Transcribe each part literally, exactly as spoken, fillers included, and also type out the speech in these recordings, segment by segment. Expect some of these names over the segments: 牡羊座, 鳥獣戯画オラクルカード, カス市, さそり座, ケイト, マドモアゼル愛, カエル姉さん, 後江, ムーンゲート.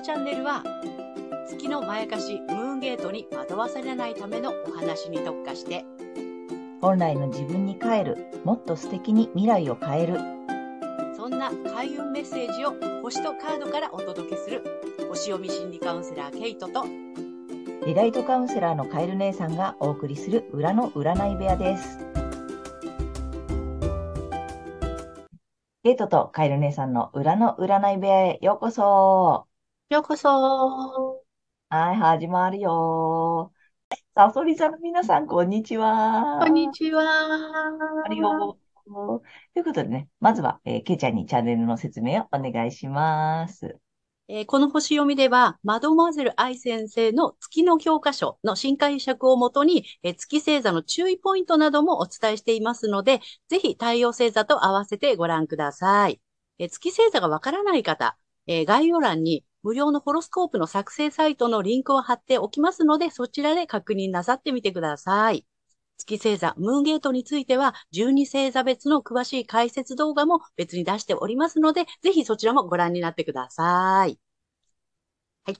のチャンネルは月のまやかしムーンゲートに惑わされないためのお話に特化して、本来の自分に帰る、もっと素敵に未来を変える、そんな開運メッセージを星とカードからお届けする星読み心理カウンセラーケイトとリライトカウンセラーのカエル姉さんがお送りする裏の占い部屋です。ケイトとカエル姉さんの裏の占い部屋へようこそ。ようこそ。はい、始まるよ。さそり座の皆さん、こんにちは。こんにちは。ありがとう。ということでね、まずは、えー、ケイちゃんにチャンネルの説明をお願いします。えー、この星読みでは、マドモアゼル愛先生の月の教科書の新解釈をもとに、えー、月星座の注意ポイントなどもお伝えしていますので、ぜひ太陽星座と合わせてご覧ください。えー、月星座がわからない方、えー、概要欄に無料のホロスコープの作成サイトのリンクを貼っておきますので、そちらで確認なさってみてください。月星座、ムーンゲートについては、じゅうに星座別の詳しい解説動画も別に出しておりますので、ぜひそちらもご覧になってください。はい。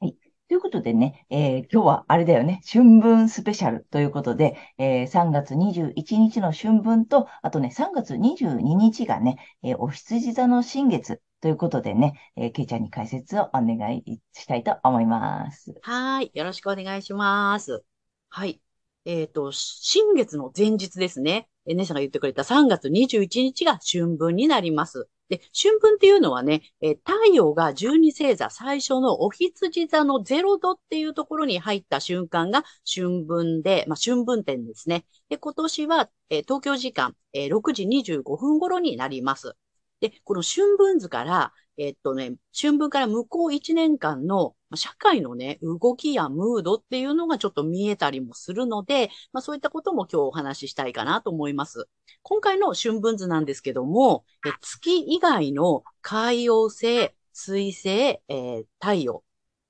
はい。ということでね、えー、今日はあれだよね、春分スペシャルということで、えー、さんがつにじゅういちにちの春分と、あとね、さんがつにじゅうににちがね、えー、お羊座の新月。ということでね、えー、けいちゃんに解説をお願いしたいと思います。はい。よろしくお願いします。はい。えっと、新月の前日ですね。え、姉さんが言ってくれたさんがつにじゅういちにちが春分になります。で、春分っていうのはね、えー、太陽がじゅうに星座最初のお羊座のゼロどっていうところに入った瞬間が春分で、まあ、春分点ですね。で、今年は、えー、東京時間、えー、ろくじにじゅうごふん頃になります。で、この春分図から、えっとね、春分から向こういちねんかんの社会のね、動きやムードっていうのがちょっと見えたりもするので、まあそういったことも今日お話ししたいかなと思います。今回の春分図なんですけども、え月以外の海王星、水星、えー、太陽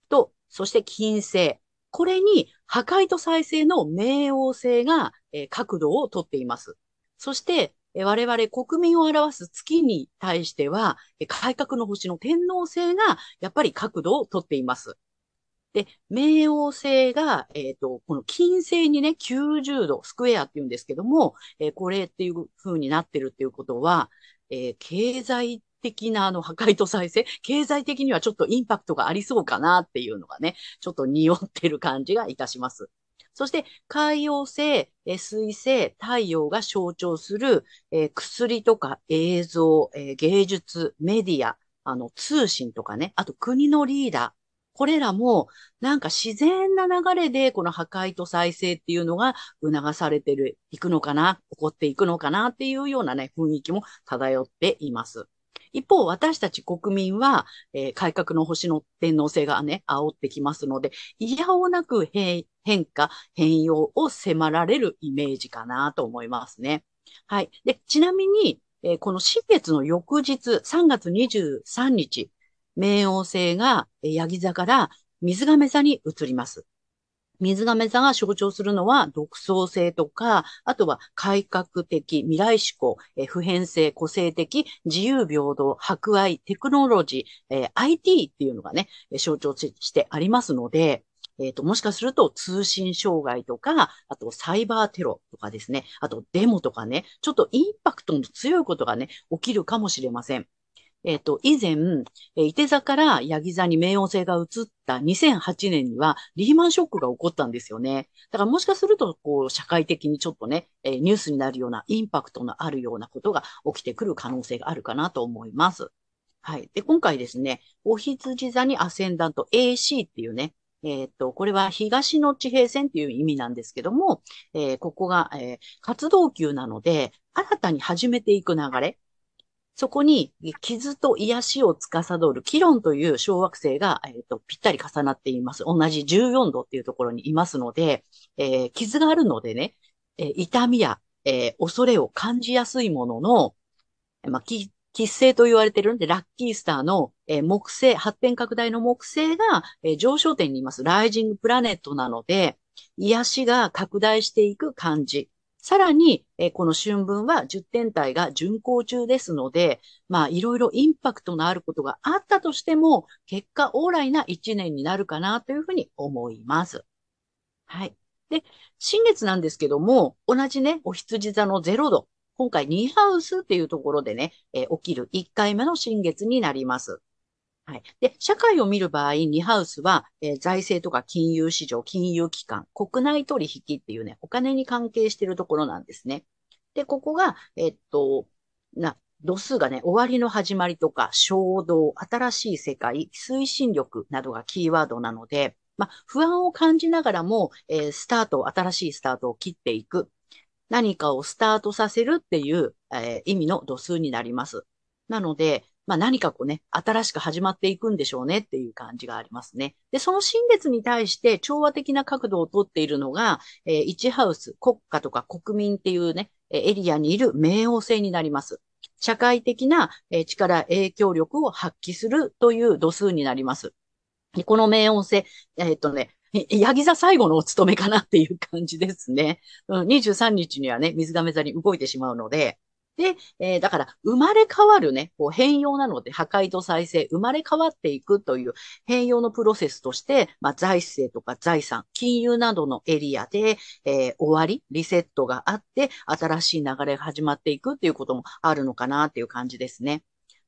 と、そして金星。これに破壊と再生の冥王星が、えー、角度をとっています。そして、我々国民を表す月に対しては、改革の星の天王星がやっぱり角度をとっています。で、冥王星が、えっと、この金星にね、きゅうじゅうど、スクエアって言うんですけども、えー、これっていう風になってるっていうことは、えー、経済的なあの破壊と再生、経済的にはちょっとインパクトがありそうかなっていうのがね、ちょっと匂ってる感じがいたします。そして、海王星、水星、太陽が象徴する、えー、薬とか映像、えー、芸術、メディア、あの、通信とかね、あと国のリーダー。これらも、なんか自然な流れで、この破壊と再生っていうのが促されてる、いくのかな、起こっていくのかなっていうようなね、雰囲気も漂っています。一方、私たち国民は、えー、改革の星の天皇星がね、煽ってきますので、いやおなく変化、変容を迫られるイメージかなと思いますね。はい。で、ちなみに、えー、この新月の翌日、さんがつにじゅうさんにち、冥王星が、えー、ヤギ座から水亀座に移ります。水亀座が象徴するのは独創性とか、あとは改革的、未来志向、え普遍性、個性的、自由平等、博愛、テクノロジー、えー、アイティー っていうのがね、象徴してありますので、えっと、もしかすると通信障害とか、あとサイバーテロとかですね、あとデモとかね、ちょっとインパクトの強いことがね、起きるかもしれません。えっと、以前、いて座からヤギ座に冥王星が移ったにせんはちねんにはリーマンショックが起こったんですよね。だからもしかすると、こう、社会的にちょっとね、ニュースになるようなインパクトのあるようなことが起きてくる可能性があるかなと思います。はい。で、今回ですね、お羊座にアセンダント エーシー っていうね、えっと、これは東の地平線っていう意味なんですけども、えー、ここが、えー、活動休なので、新たに始めていく流れ。そこに、傷と癒しを司るキロンという小惑星が、えっと、ぴったり重なっています。同じじゅうよんどっていうところにいますので、えー、傷があるのでね、えー、痛みや、えー、恐れを感じやすいものの、まあ、き、吉星と言われてるんで、ラッキースターの、えー、木星、発展拡大の木星が、えー、上昇点にいます。ライジングプラネットなので、癒しが拡大していく感じ。さらに、えー、この春分はじゅってんたいが巡行中ですので、まあいろいろインパクトのあることがあったとしても、結果オーライないちねんになるかなというふうに思います。はい。で、新月なんですけども、同じね、お羊座のゼロど、今回にハウスっていうところでね、えー、起きるいっかいめの新月になります。はい。で、社会を見る場合、にハウスは、えー、財政とか金融市場、金融機関、国内取引っていうね、お金に関係しているところなんですね。で、ここが、えっと、な、度数がね、終わりの始まりとか、衝動、新しい世界、推進力などがキーワードなので、まあ、不安を感じながらも、えー、スタートを、新しいスタートを切っていく。何かをスタートさせるっていう、えー、意味の度数になります。なので、まあ何かこうね、新しく始まっていくんでしょうねっていう感じがありますね。で、その新月に対して調和的な角度をとっているのが、えー、いちハウス、国家とか国民っていうね、エリアにいる冥王星になります。社会的な力、影響力を発揮するという度数になります。で、この冥王星、えー、っとね、ヤギ座最後のお勤めかなっていう感じですね。にじゅうさんにちにはね、水亀座に動いてしまうので、で、えー、だから、生まれ変わるね、こう変容なので、破壊と再生、生まれ変わっていくという変容のプロセスとして、まあ、財政とか財産、金融などのエリアで、えー、終わり、リセットがあって、新しい流れが始まっていくっていうこともあるのかなっていう感じですね。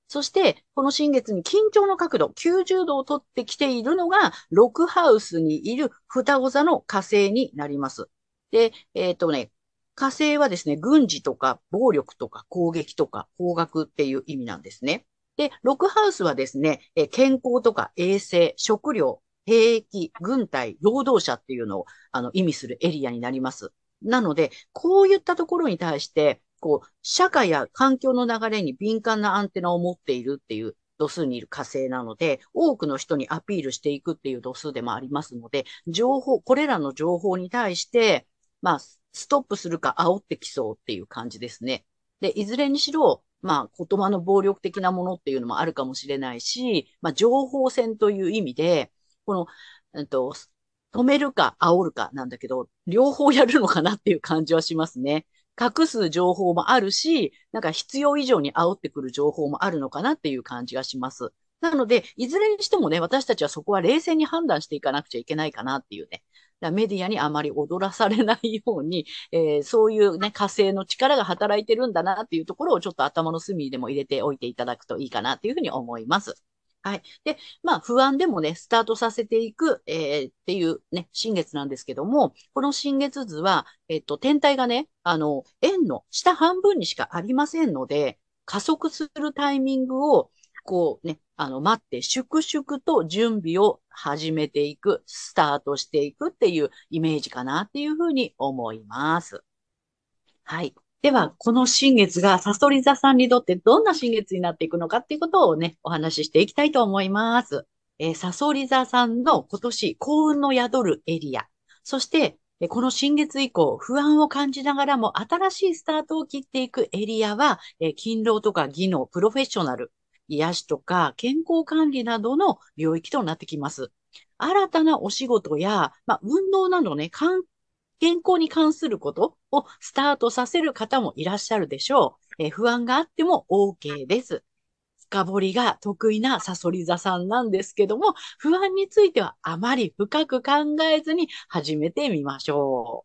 そして、この新月に緊張の角度、きゅうじゅうどを取ってきているのが、ろくハウスにいる双子座の火星になります。で、えっとね、火星はですね、軍事とか暴力とか攻撃とか方角っていう意味なんですね。で、ろくハウスはですね、え健康とか衛生、食料、兵役、軍隊、労働者っていうのをあの意味するエリアになります。なので、こういったところに対して、こう、社会や環境の流れに敏感なアンテナを持っているっていう度数にいる火星なので、多くの人にアピールしていくっていう度数でもありますので、情報、これらの情報に対して、まあ、ストップするか煽ってきそうっていう感じですね。で、いずれにしろ、まあ、言葉の暴力的なものっていうのもあるかもしれないし、まあ、情報戦という意味で、この、うんと、止めるか煽るかなんだけど、両方やるのかなっていう感じはしますね。隠す情報もあるし、なんか必要以上に煽ってくる情報もあるのかなっていう感じがします。なので、いずれにしてもね、私たちはそこは冷静に判断していかなくちゃいけないかなっていうね。だからメディアにあまり踊らされないように、えー、そういうね、火星の力が働いてるんだなっていうところをちょっと頭の隅でも入れておいていただくといいかなっていうふうに思います。はい。で、まあ、不安でもね、スタートさせていく、えー、っていうね、新月なんですけども、この新月図は、えっと、天体がね、あの、円の下半分にしかありませんので、加速するタイミングを、こうね、あの、待って、粛々と準備を始めていく、スタートしていくっていうイメージかなっていうふうに思います。はい。では、この新月が蠍座さんにとってどんな新月になっていくのかっていうことをね、お話ししていきたいと思います。えー、蠍座さんの今年幸運の宿るエリア、そして、この新月以降、不安を感じながらも新しいスタートを切っていくエリアは、えー、勤労とか技能、プロフェッショナル、癒しとか健康管理などの領域となってきます。新たなお仕事や、まあ、運動などね、健康に関することをスタートさせる方もいらっしゃるでしょう。え不安があっても オーケー です。深掘りが得意な蠍座さんなんですけども、不安についてはあまり深く考えずに始めてみましょ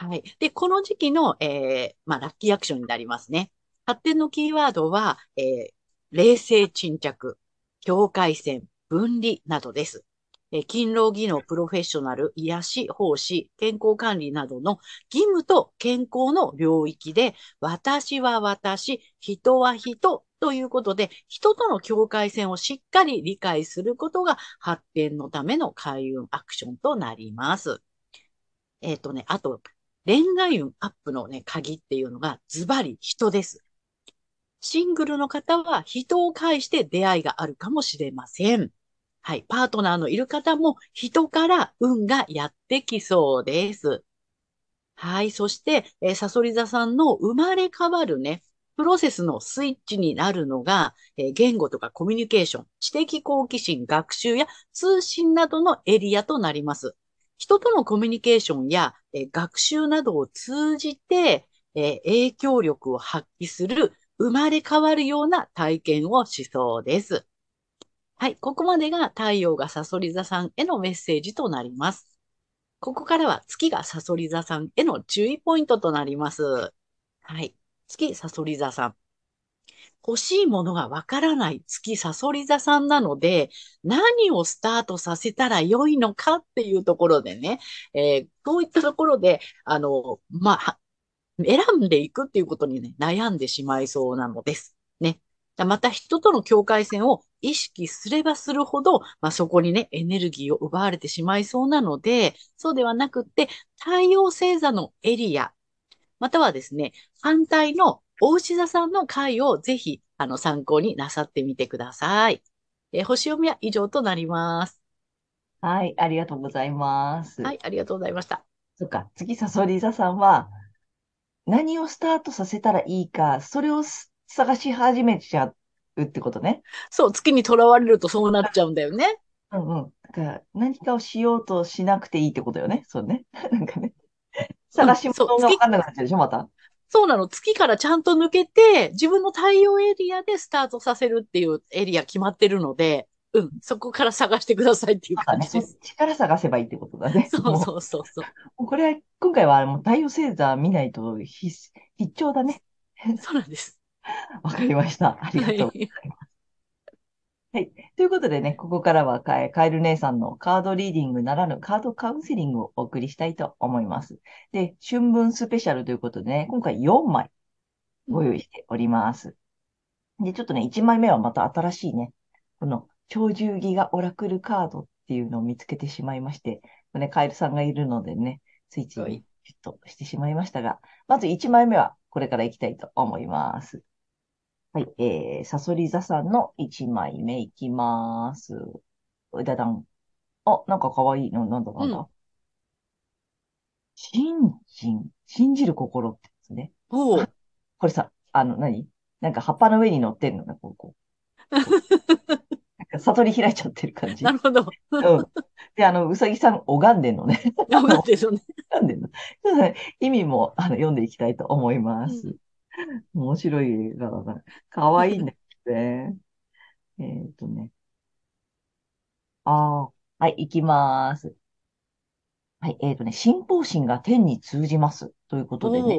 う。はい。で、この時期の、えー、まあ、ラッキーアクションになりますね。発展のキーワードは、えー冷静沈着、境界線、分離などです。え、勤労技能、プロフェッショナル、癒し、奉仕、健康管理などの義務と健康の領域で、私は私、人は人ということで、人との境界線をしっかり理解することが発展のための開運アクションとなります。えっとね、あと、恋愛運アップのね、鍵っていうのがズバリ人です。シングルの方は人を介して出会いがあるかもしれません。はい。パートナーのいる方も人から運がやってきそうです。はい。そして、えー、蠍座さんの生まれ変わるね、プロセスのスイッチになるのが、えー、言語とかコミュニケーション、知的好奇心、学習や通信などのエリアとなります。人とのコミュニケーションや、えー、学習などを通じて、えー、影響力を発揮する生まれ変わるような体験をしそうです。はい、ここまでが太陽がさそり座さんへのメッセージとなります。ここからは月がさそり座さんへの注意ポイントとなります。はい、月さそり座さん。欲しいものがわからない月さそり座さんなので、何をスタートさせたら良いのかっていうところでね、えー、そういったところで、あの、まあ、選んでいくっていうことにね、悩んでしまいそうなのです。ね。また人との境界線を意識すればするほど、まあ、そこにね、エネルギーを奪われてしまいそうなので、そうではなくって、太陽星座のエリア、またはですね、反対の牡牛座さんの回をぜひ、あの、参考になさってみてください。えー、星読みは以上となります。はい、ありがとうございます。はい、ありがとうございました。そっか、次、さそり座さんは、何をスタートさせたらいいか、それを探し始めちゃうってことね。そう、月にとらわれるとそうなっちゃうんだよね。うんうん。だから、何かをしようとしなくていいってことよね。そうね。なんかね。探し物が分かんなくなっちゃうでしょ、また。そうなの。月からちゃんと抜けて、自分の太陽エリアでスタートさせるっていうエリア決まってるので、うん、そこから探してくださいっていう感じです。そっちから探せばいいってことだね。そうそうそうそう。もうこれは、今回はもう太陽星座見ないと必、必聴だね。そうなんです。わかりました。ありがとうございます。はい。ということでね、ここからはカエル姉さんのカードリーディングならぬカードカウンセリングをお送りしたいと思います。で、春分スペシャルということでね、今回よんまいご用意しております。で、ちょっとね、いちまいめはまた新しいね、この鳥獣戯画オラクルカードっていうのを見つけてしまいまして、ね、カエルさんがいるのでね、ついついヒットしてしまいましたが、まずいちまいめはこれからいきたいと思います。はい、えー、さそり座さんのいちまいめいきます。だだん。あ、なんかかわいいの、なんだなんだ。うん、信心、信じる心ってですね。おお。これさ、あの、何なんか葉っぱの上に乗ってんのね、こう、こう。なんか悟り開いちゃってる感じ。なるほど。うん。で、あの、うさぎさん拝んでんのね。拝んでるね。拝んでんの。意味もあの読んでいきたいと思います。うん、面白い映画だな。かわいいんだよね。えっとね。ああ、はい、行きまーす。はい、えっとね、信仰心が天に通じます。ということでね。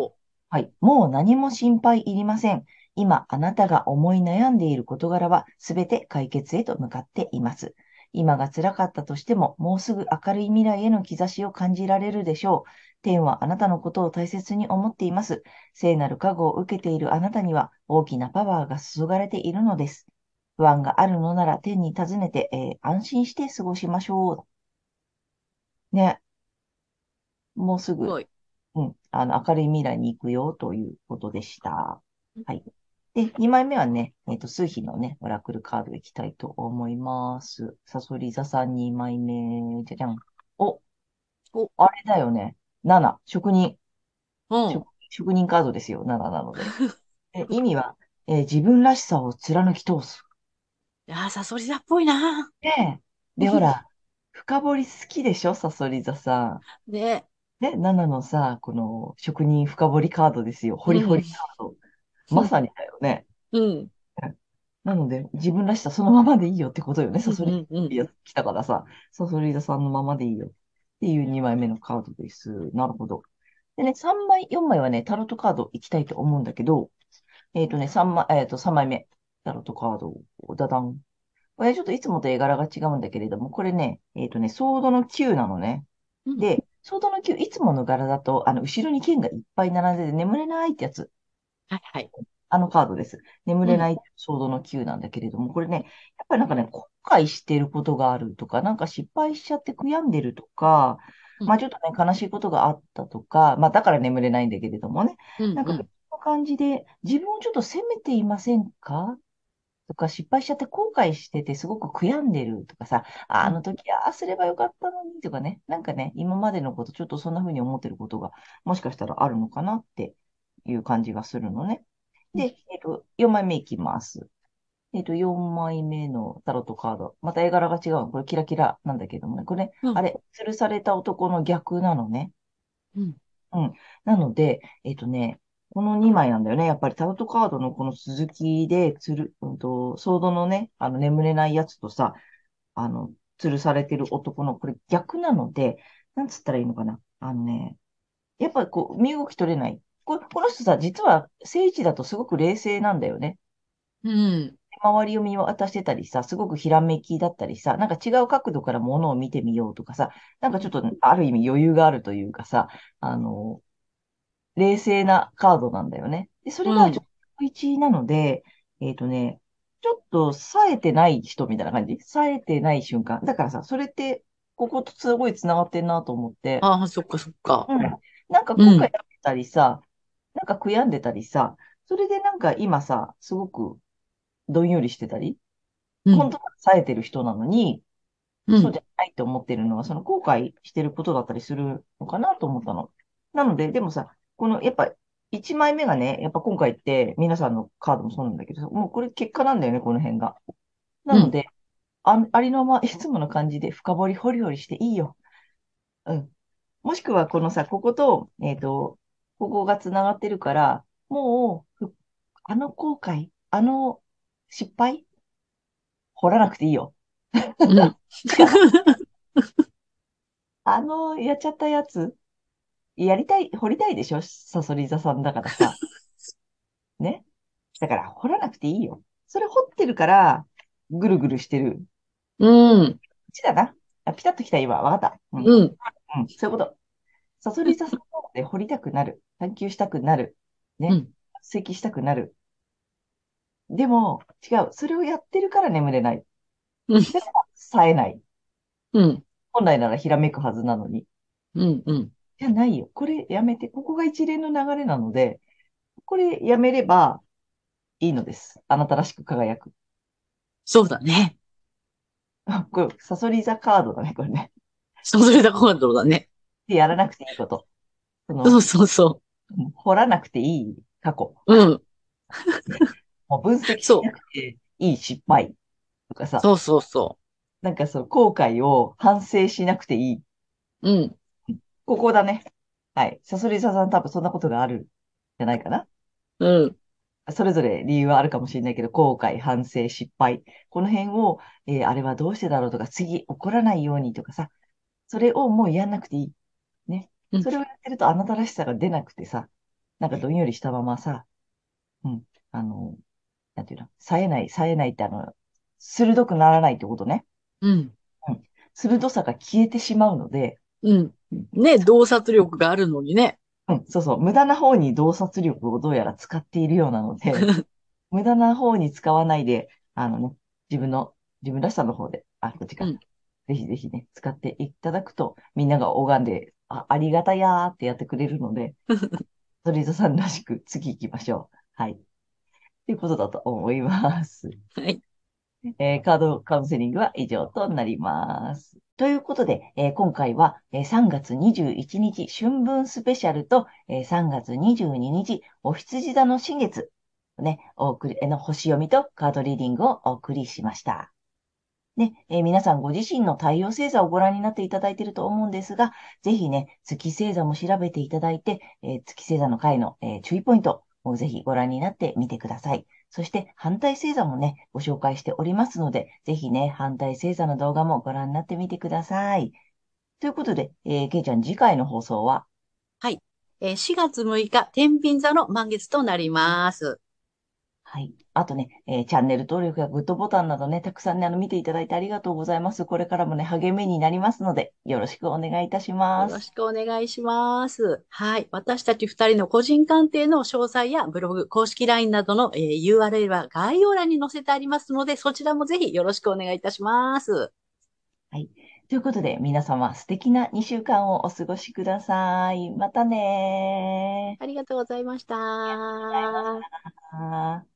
はい、もう何も心配いりません。今、あなたが思い悩んでいる事柄は、すべて解決へと向かっています。今が辛かったとしても、もうすぐ明るい未来への兆しを感じられるでしょう。天はあなたのことを大切に思っています。聖なる加護を受けているあなたには大きなパワーが注がれているのです。不安があるのなら天に尋ねて、えー、安心して過ごしましょう。ね。もうすぐ、うん、あの明るい未来に行くよということでした。はい。で、にまいめはね、えっと、数秘のね、オラクルカードいきたいと思います。さそり座さんにまいめ、じゃじゃん。お、お、あれだよね。なな、職人、うん職。職人カードですよ、なななので。え意味は、えー、自分らしさを貫き通す。いやー、さそり座っぽいな。ねえ。で、ほら、深掘り好きでしょ、さそり座さん。ねえ。ね、ななのさ、この職人深掘りカードですよ。掘り掘りカード。うんまさにだよね。うん。なので、自分らしさそのままでいいよってことよね。サソリ座来たからさ、サソリ座さんのままでいいよっていうにまいめのカードです。なるほど。でね、さんまい、よんまいはね、タロットカードいきたいと思うんだけど、えっ、ー、とね、さんまい、えっ、ー、と、さんまいめ、タロットカードをダダン。これちょっといつもと絵柄が違うんだけれども、これね、えっ、ー、とね、ソードのきゅうなのね。で、ソードのきゅう、いつもの柄だと、あの、後ろに剣がいっぱい並んでて眠れないってやつ。はいはい。あのカードです。眠れないソードのきゅうなんだけれども、うん、これね、やっぱりなんかね、後悔してることがあるとか、なんか失敗しちゃって悔やんでるとか、うん、まあちょっとね、悲しいことがあったとか、まあだから眠れないんだけれどもね、うんうん、なんかこんな感じで、自分をちょっと責めていませんかとか、失敗しちゃって後悔しててすごく悔やんでるとかさ、あの時、ああすればよかったのにとかね、なんかね、今までのこと、ちょっとそんな風に思ってることが、もしかしたらあるのかなって。いう感じがするのね。で、えっと、よんまいめいきます。えっと、よんまいめのタロットカード。また絵柄が違う。これキラキラなんだけどもね。これね、うん、あれ、吊るされた男の逆なのね。うん。うん。なので、えっとね、このにまいなんだよね。やっぱりタロットカードのこの続きで、つる、うんと、ソードのね、あの、眠れないやつとさ、あの、吊るされてる男の、これ逆なので、なんつったらいいのかな。あのね、やっぱりこう、身動き取れない。これ、この人さ、実は、正位置だとすごく冷静なんだよね。うん。周りを見渡してたりさ、すごくひらめきだったりさ、なんか違う角度から物を見てみようとかさ、なんかちょっとある意味余裕があるというかさ、あの、冷静なカードなんだよね。で、それがいちなので、うん、えっとね、ちょっと冴えてない人みたいな感じ。冴えてない瞬間。だからさ、それって、こことすごい繋がってんなと思って。ああ、そっかそっか。うん。なんか後悔やってたりさ、うん、なんか悔やんでたりさ、それでなんか今さ、すごく、どんよりしてたり、本当は冴えてる人なのに、うん、そうじゃないと思ってるのは、その後悔してることだったりするのかなと思ったの。なので、でもさ、この、やっぱ、一枚目がね、やっぱ今回って、皆さんのカードもそうなんだけど、もうこれ結果なんだよね、この辺が。なので、うん、あ、ありのまま、いつもの感じで深掘り、掘り掘りしていいよ。うん。もしくは、このさ、ここと、えっと、ここが繋がってるから、もう、あの後悔、あの、失敗掘らなくていいよ。うん、あの、やっちゃったやつ、やりたい、掘りたいでしょサソリ座さんだからさ。ね。だから、掘らなくていいよ。それ掘ってるから、ぐるぐるしてる。うん。こっちだな。あ、ピタッときた今。わかった。うん。うんうん、そういうこと。サソリ座さんで掘りたくなる。探求したくなる。ね。うん、追跡したくなる。でも、違う。それをやってるから眠れない。だから、冴えない。うん。本来ならひらめくはずなのに。うんうん。じゃないよ。これやめて。ここが一連の流れなので、これやめればいいのです。あなたらしく輝く。そうだね。あ、これ、サソリ座カードだね、これね。サソリ座カードだね。で、やらなくていいこと。そのそうそうそう。掘らなくていい過去。うん。分析しなくていい失敗とかさ。そうそうそう。なんかその後悔を反省しなくていい。うん。ここだね。はい。サソリ座さん多分そんなことがあるんじゃないかな。うん。それぞれ理由はあるかもしれないけど、後悔、反省、失敗。この辺を、えー、あれはどうしてだろうとか、次怒らないようにとかさ。それをもうやんなくていい。ね。それをやってるとあなたらしさが出なくてさ。なんかどんよりしたままさ。うん。あの、なんていうの、冴えない、冴えないってあの、鋭くならないってことね。うん。うん。鋭さが消えてしまうので。うん。ね、洞察力があるのにね。うん、そうそう。無駄な方に洞察力をどうやら使っているようなので、無駄な方に使わないで、あのね、自分の、自分らしさの方で、あ、こっちか。うん、ぜひぜひね、使っていただくと、みんなが拝んで、あ、ありがたやーってやってくれるので、それぞさんらしく次行きましょう。はい。ということだと思います。はい、えー。カードカウンセリングは以上となります。ということで、えー、今回はさんがつにじゅういちにち春分スペシャルとさんがつにじゅうににちお羊座の新月、ね、お送りの星読みとカードリーディングをお送りしました。ね、えー、皆さんご自身の太陽星座をご覧になっていただいていると思うんですが、ぜひね、月星座も調べていただいて、えー、月星座の回の、えー、注意ポイント、ぜひご覧になってみてください。そして反対星座もね、ご紹介しておりますので、ぜひね、反対星座の動画もご覧になってみてください。ということで、えー、けいちゃん、次回の放送ははい、えー。しがつむいか、天秤座の満月となります。はい。あとね、えー、チャンネル登録やグッドボタンなどね、たくさんね、あの見ていただいてありがとうございます。これからもね、励みになりますので、よろしくお願いいたします。よろしくお願いします。はい。私たち二人の個人鑑定の詳細やブログ、公式 ライン などの、えー、ユーアールエル は概要欄に載せてありますので、そちらもぜひよろしくお願いいたします。はい。ということで、皆様素敵なにしゅうかんをお過ごしください。またねー。ありがとうございました。ありがとうございました。